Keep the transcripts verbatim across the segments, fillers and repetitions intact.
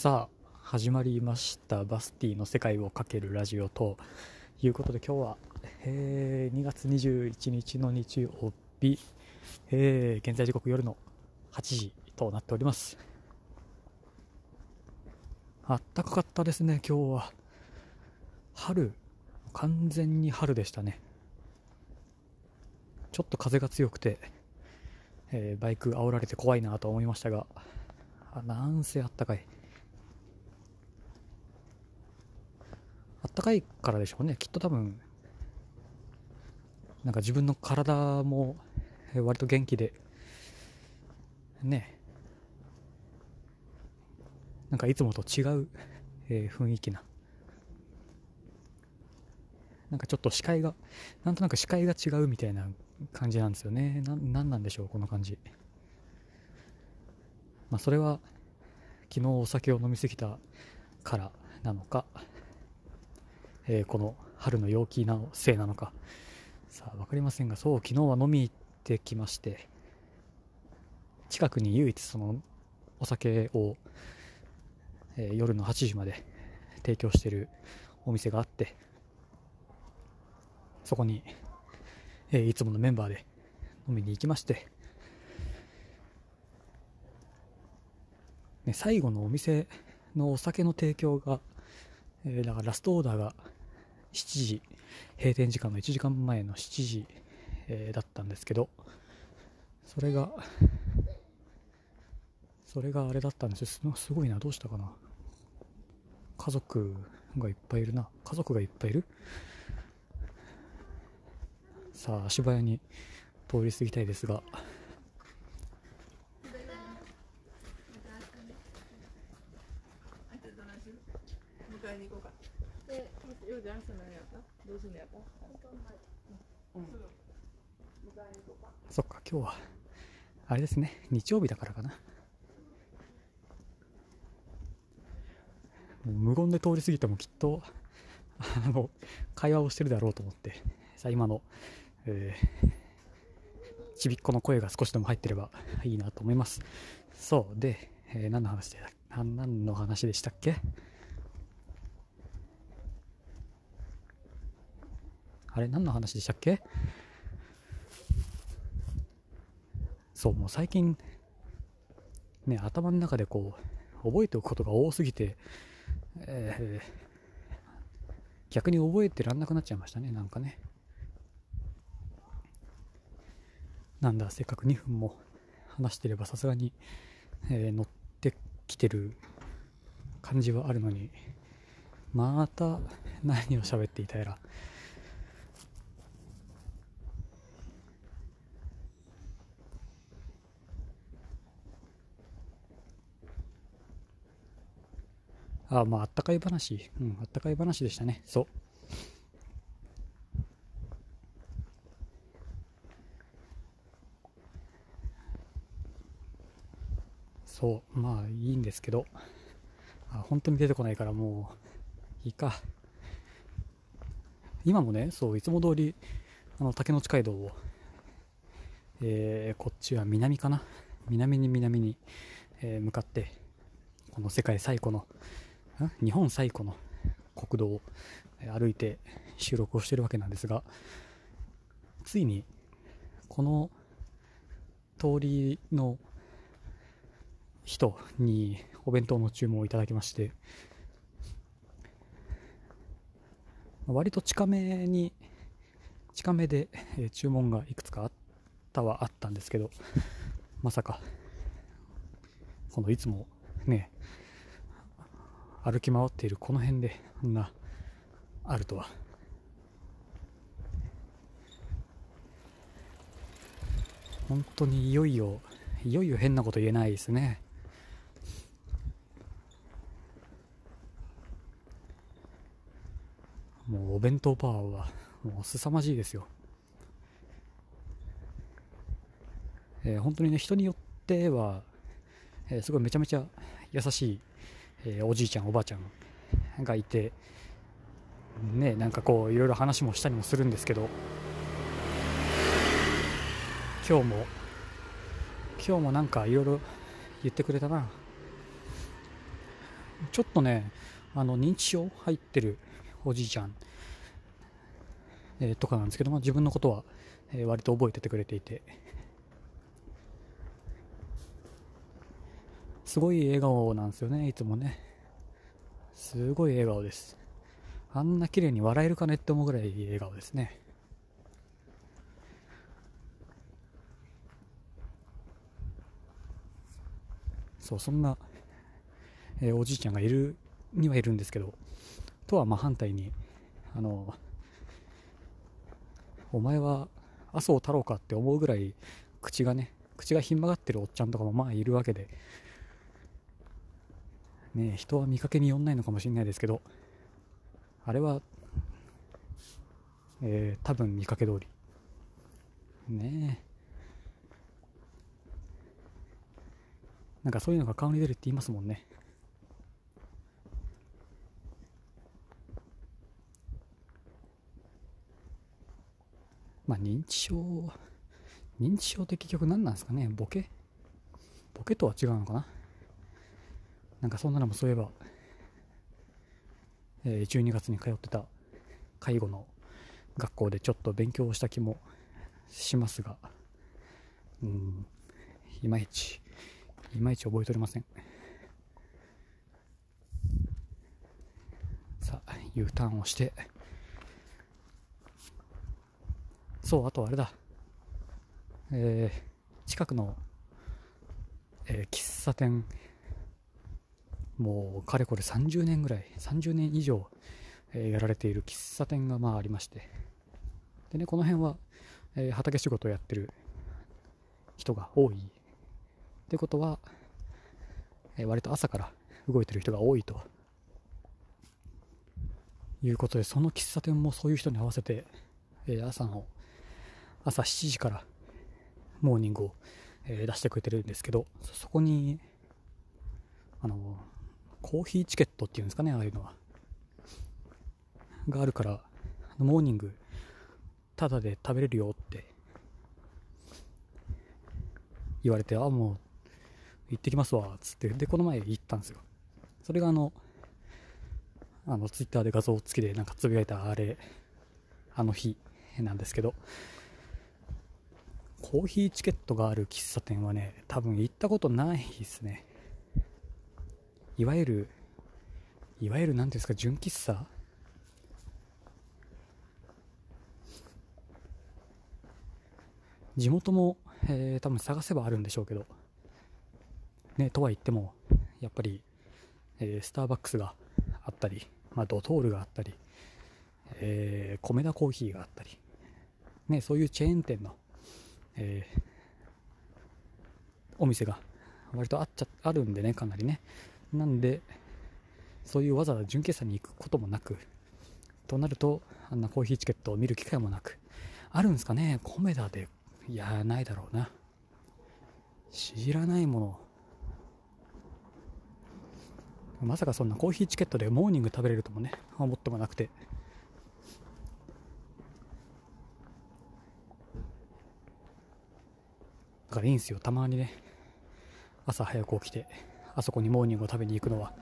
さあ始まりましたバスティの世界をかけるラジオということで、今日は、えー、にがつにじゅういちにちの日曜日、えー、現在時刻夜のはちじとなっております。あったかかったですね。今日は春、完全に春でしたね。ちょっと風が強くて、えー、バイク煽られて怖いなと思いましたが、あなんせあったかいあったかいからでしょうね。きっと多分なんか自分の体も割と元気でね、なんかいつもと違う、えー、雰囲気な、なんかちょっと視界がなんとなく視界が違うみたいな感じなんですよね。 な, なんなんでしょうこの感じ。まあ、それは昨日お酒を飲みすぎたからなのか、えー、この春の陽気なせいなのかさあ分かりませんが、そう昨日は飲み行ってきまして、近くに唯一そのお酒を、えー、夜のはちじまで提供しているお店があって、そこに、えー、いつものメンバーで飲みに行きまして、ね、最後のお店のお酒の提供が、えー、だからラストオーダーがしちじ、閉店時間のいちじかんまえのしちじ、えー、だったんですけど、それがそれがあれだったんですよ。すごいな、どうしたかな。家族がいっぱいいるな家族がいっぱいいるさあ足早に通り過ぎたいですが、そっか今日はあれですね、日曜日だからかな。もう無言で通り過ぎてもきっとあの会話をしてるだろうと思って、さあ今のえー、ちびっこの声が少しでも入ってればいいなと思います。そうで、えー、何の話で何の話でしたっけ。あれ何の話でしたっけそう、もう最近ね、頭の中でこう覚えておくことが多すぎて、えー、逆に覚えてらんなくなっちゃいましたね。なんかね、なんだせっかくにふんも話してればさすがに、えー、乗ってきてる感じはあるのに、また何を喋っていたやら。あ、まああったかい話、うん、あったかい話でしたね。そう、そうまあいいんですけど、あ本当に出てこないからもういいか。今もね、そういつも通りあの竹野内街道を、えー、こっちは南かな、南に南に、えー、向かって、この世界最古の日本最古の国道を歩いて収録をしているわけなんですが、ついにこの通りの人にお弁当の注文をいただきまして、割と近めに近めで注文がいくつかあったはあったんですけど、まさかこのいつもね歩き回っているこの辺であんなあるとは。本当にいよいよいよいよ変なこと言えないですね。もうお弁当パワーはもう凄まじいですよ、えー、本当にね、人によっては、えー、すごいめちゃめちゃ優しい、えー、おじいちゃんおばあちゃんがいてね、なんかこういろいろ話もしたりもするんですけど、今日も今日もなんかいろいろ言ってくれたな。ちょっとね、あの認知症入ってるおじいちゃん、えー、とかなんですけども、自分のことは、えー、割と覚えててくれていて、すごい笑顔なんですよね、いつもね。すごい笑顔です。あんな綺麗に笑えるかねって思うぐらい笑顔ですね。そう、そんな、えー、おじいちゃんがいるにはいるんですけど、とはまあ反対に、あのお前は麻生太郎かって思うぐらい口がね、口がひん曲がってるおっちゃんとかもまあいるわけで、ねえ、人は見かけによんないのかもしれないですけど、あれは、えー、多分見かけ通りねえ。なんかそういうのが顔に出るって言いますもんね。まあ認知症、認知症って結局何なんですかね。ボケボケとは違うのかな。なんかそんなのも、そういえば、えー、じゅうにがつに通ってた介護の学校でちょっと勉強をした気もしますが、うーん、いまいちいまいち覚えておりません。さあ U ターンをして、そう、あとあれだ、えー、近くの、えー、喫茶店、もうかれこれさんじゅうねんぐらい、さんじゅうねん以上、えー、やられている喫茶店がまあありまして、でね、この辺は、えー、畑仕事をやってる人が多いってことは、えー、割と朝から動いてる人が多いということで、その喫茶店もそういう人に合わせて、えー、朝の朝しちじからモーニングを、えー、出してくれてるんですけど、そこにあのコーヒーチケットっていうんですかね、ああいうのはがあるから、モーニングタダで食べれるよって言われて、あ、もう行ってきますわっつって、でこの前行ったんですよ。それがあのあのツイッターで画像付きでなんかつぶやいたあれ、あの日なんですけど、コーヒーチケットがある喫茶店はね、多分行ったことないですね。いわゆるいわゆるなんていうんですか、純喫茶、地元も、えー、多分探せばあるんでしょうけどね、とは言ってもやっぱり、えー、スターバックスがあったり、まあ、ドトールがあったり、えー、コメダコーヒーがあったり、ね、そういうチェーン店の、えー、お店が割と あ, っちゃあるんでね、かなりね、なんでそういうわざわざ純喫茶に行くこともなく、となるとあんなコーヒーチケットを見る機会もなく、あるんですかね、コメダで。いや、ないだろうな、知らないもの。まさかそんなコーヒーチケットでモーニング食べれるともね、思ってもなくて、だからいいんですよ、たまにね、朝早く起きてあそこにモーニングを食べに行くのは。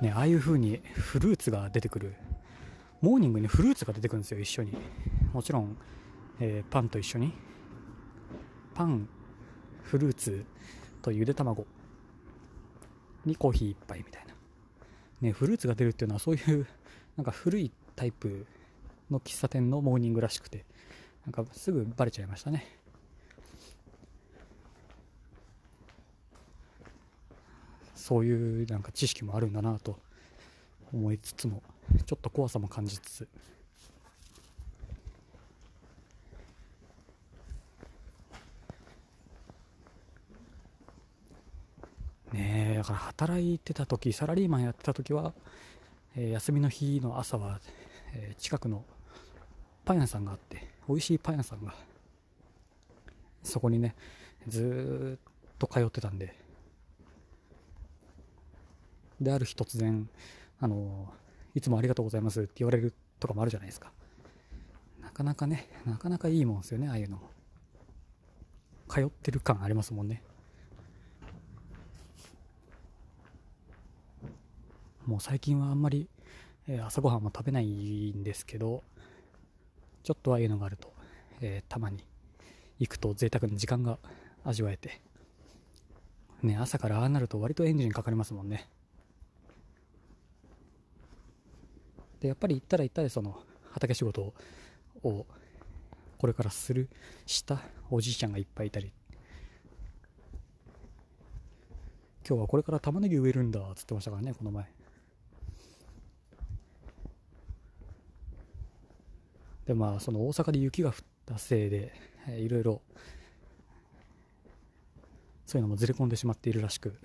ね、ああいう風にフルーツが出てくる、モーニングにフルーツが出てくるんですよ、一緒に。もちろん、えー、パンと一緒に、パン、フルーツとゆで卵にコーヒー一杯みたいな、ね、フルーツが出るっていうのはそういうなんか古いタイプの喫茶店のモーニングらしくて、なんかすぐバレちゃいましたね。そういうなんか知識もあるんだなと思いつつも、ちょっと怖さも感じつつ、ねえ、だから働いてた時、サラリーマンやってた時は、えー、休みの日の朝は、えー、近くのパン屋さんがあって、美味しいパン屋さんが、そこにねずっと通ってたんで、である日突然、あのー、いつもありがとうございますって言われるとかもあるじゃないですか。なかなかね、なかなかいいもんですよね、ああいうのも。通ってる感ありますもんね。もう最近はあんまり、えー、朝ごはんも食べないんですけど、ちょっとああいうのがあると、えー、たまに行くと贅沢な時間が味わえてね。朝からああなると割とエンジンかかりますもんね。でやっぱり行ったら行ったでその畑仕事をこれからするしたおじいちゃんがいっぱいいたり、今日はこれから玉ねぎ植えるんだっつってましたからね、この前。でまあその大阪で雪が降ったせいでいろいろそういうのもずれ込んでしまっているらしく、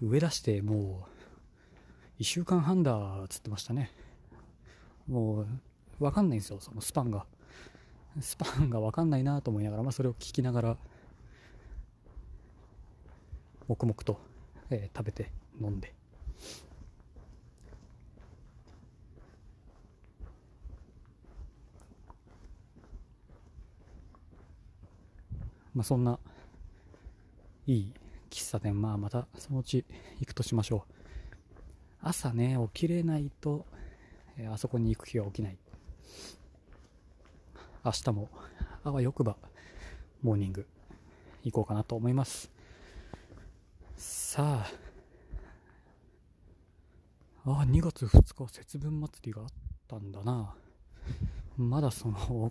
植え出してもういっしゅうかんはんだっつってましたね。もう分かんないんですよ、そのスパンがスパンが分かんないなと思いながら、まあ、それを聞きながら黙々と、えー、食べて飲んで、まあ、そんないい喫茶店、まあ、またそのうち行くとしましょう。朝ね起きれないと、えー、あそこに行く日は起きない。明日もあわよくばモーニング行こうかなと思います。さあ、ああにがつふつか節分祭りがあったんだな。まだその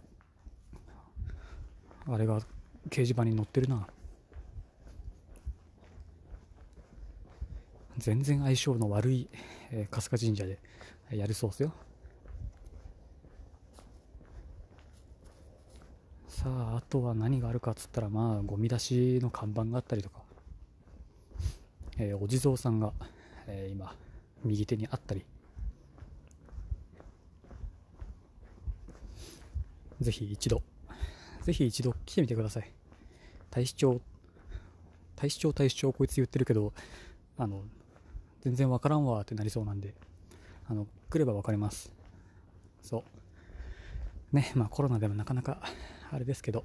あれが掲示板に載ってるな。全然相性の悪い、えー、春日神社でやるそうですよ。さあ、あとは何があるかっつったら、まあゴミ出しの看板があったりとか、えー、お地蔵さんが、えー、今右手にあったり、ぜひ一度ぜひ一度来てみてください。大使町大使町大使町こいつ言ってるけど、あの全然わからんわってなりそうなんで、あの来ればわかります。そうね、まあコロナでもなかなかあれですけど、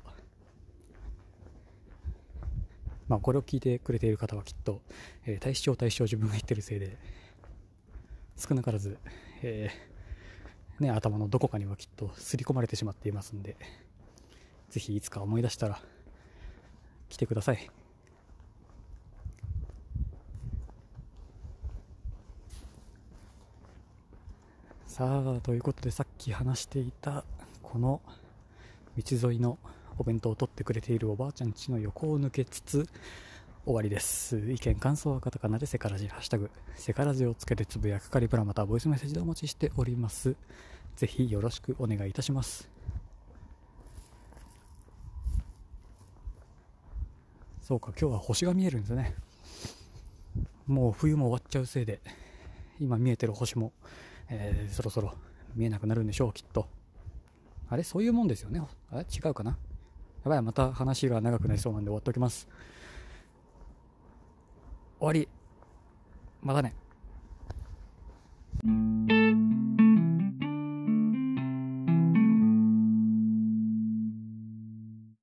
まあ、これを聞いてくれている方はきっと、えー、大使町大使町自分が言ってるせいで少なからず、えーね、頭のどこかにはきっと刷り込まれてしまっていますんで、ぜひいつか思い出したら来てください。さあ、ということでさっき話していたこの道沿いのお弁当を取ってくれているおばあちゃん家の横を抜けつつ終わりです。意見感想はカタカナでセカラジ、ハッシュタグセカラジをつけてつぶやくかリプラ、またボイスメッセージでお待ちしております。ぜひよろしくお願いいたします。そうか、今日は星が見えるんですね。もう冬も終わっちゃうせいで今見えてる星も、えー、そろそろ見えなくなるんでしょう、きっと。あれ、そういうもんですよね。あれ違うかな。やばい、また話が長くなりそうなんで終わっておきます。終わり。またね。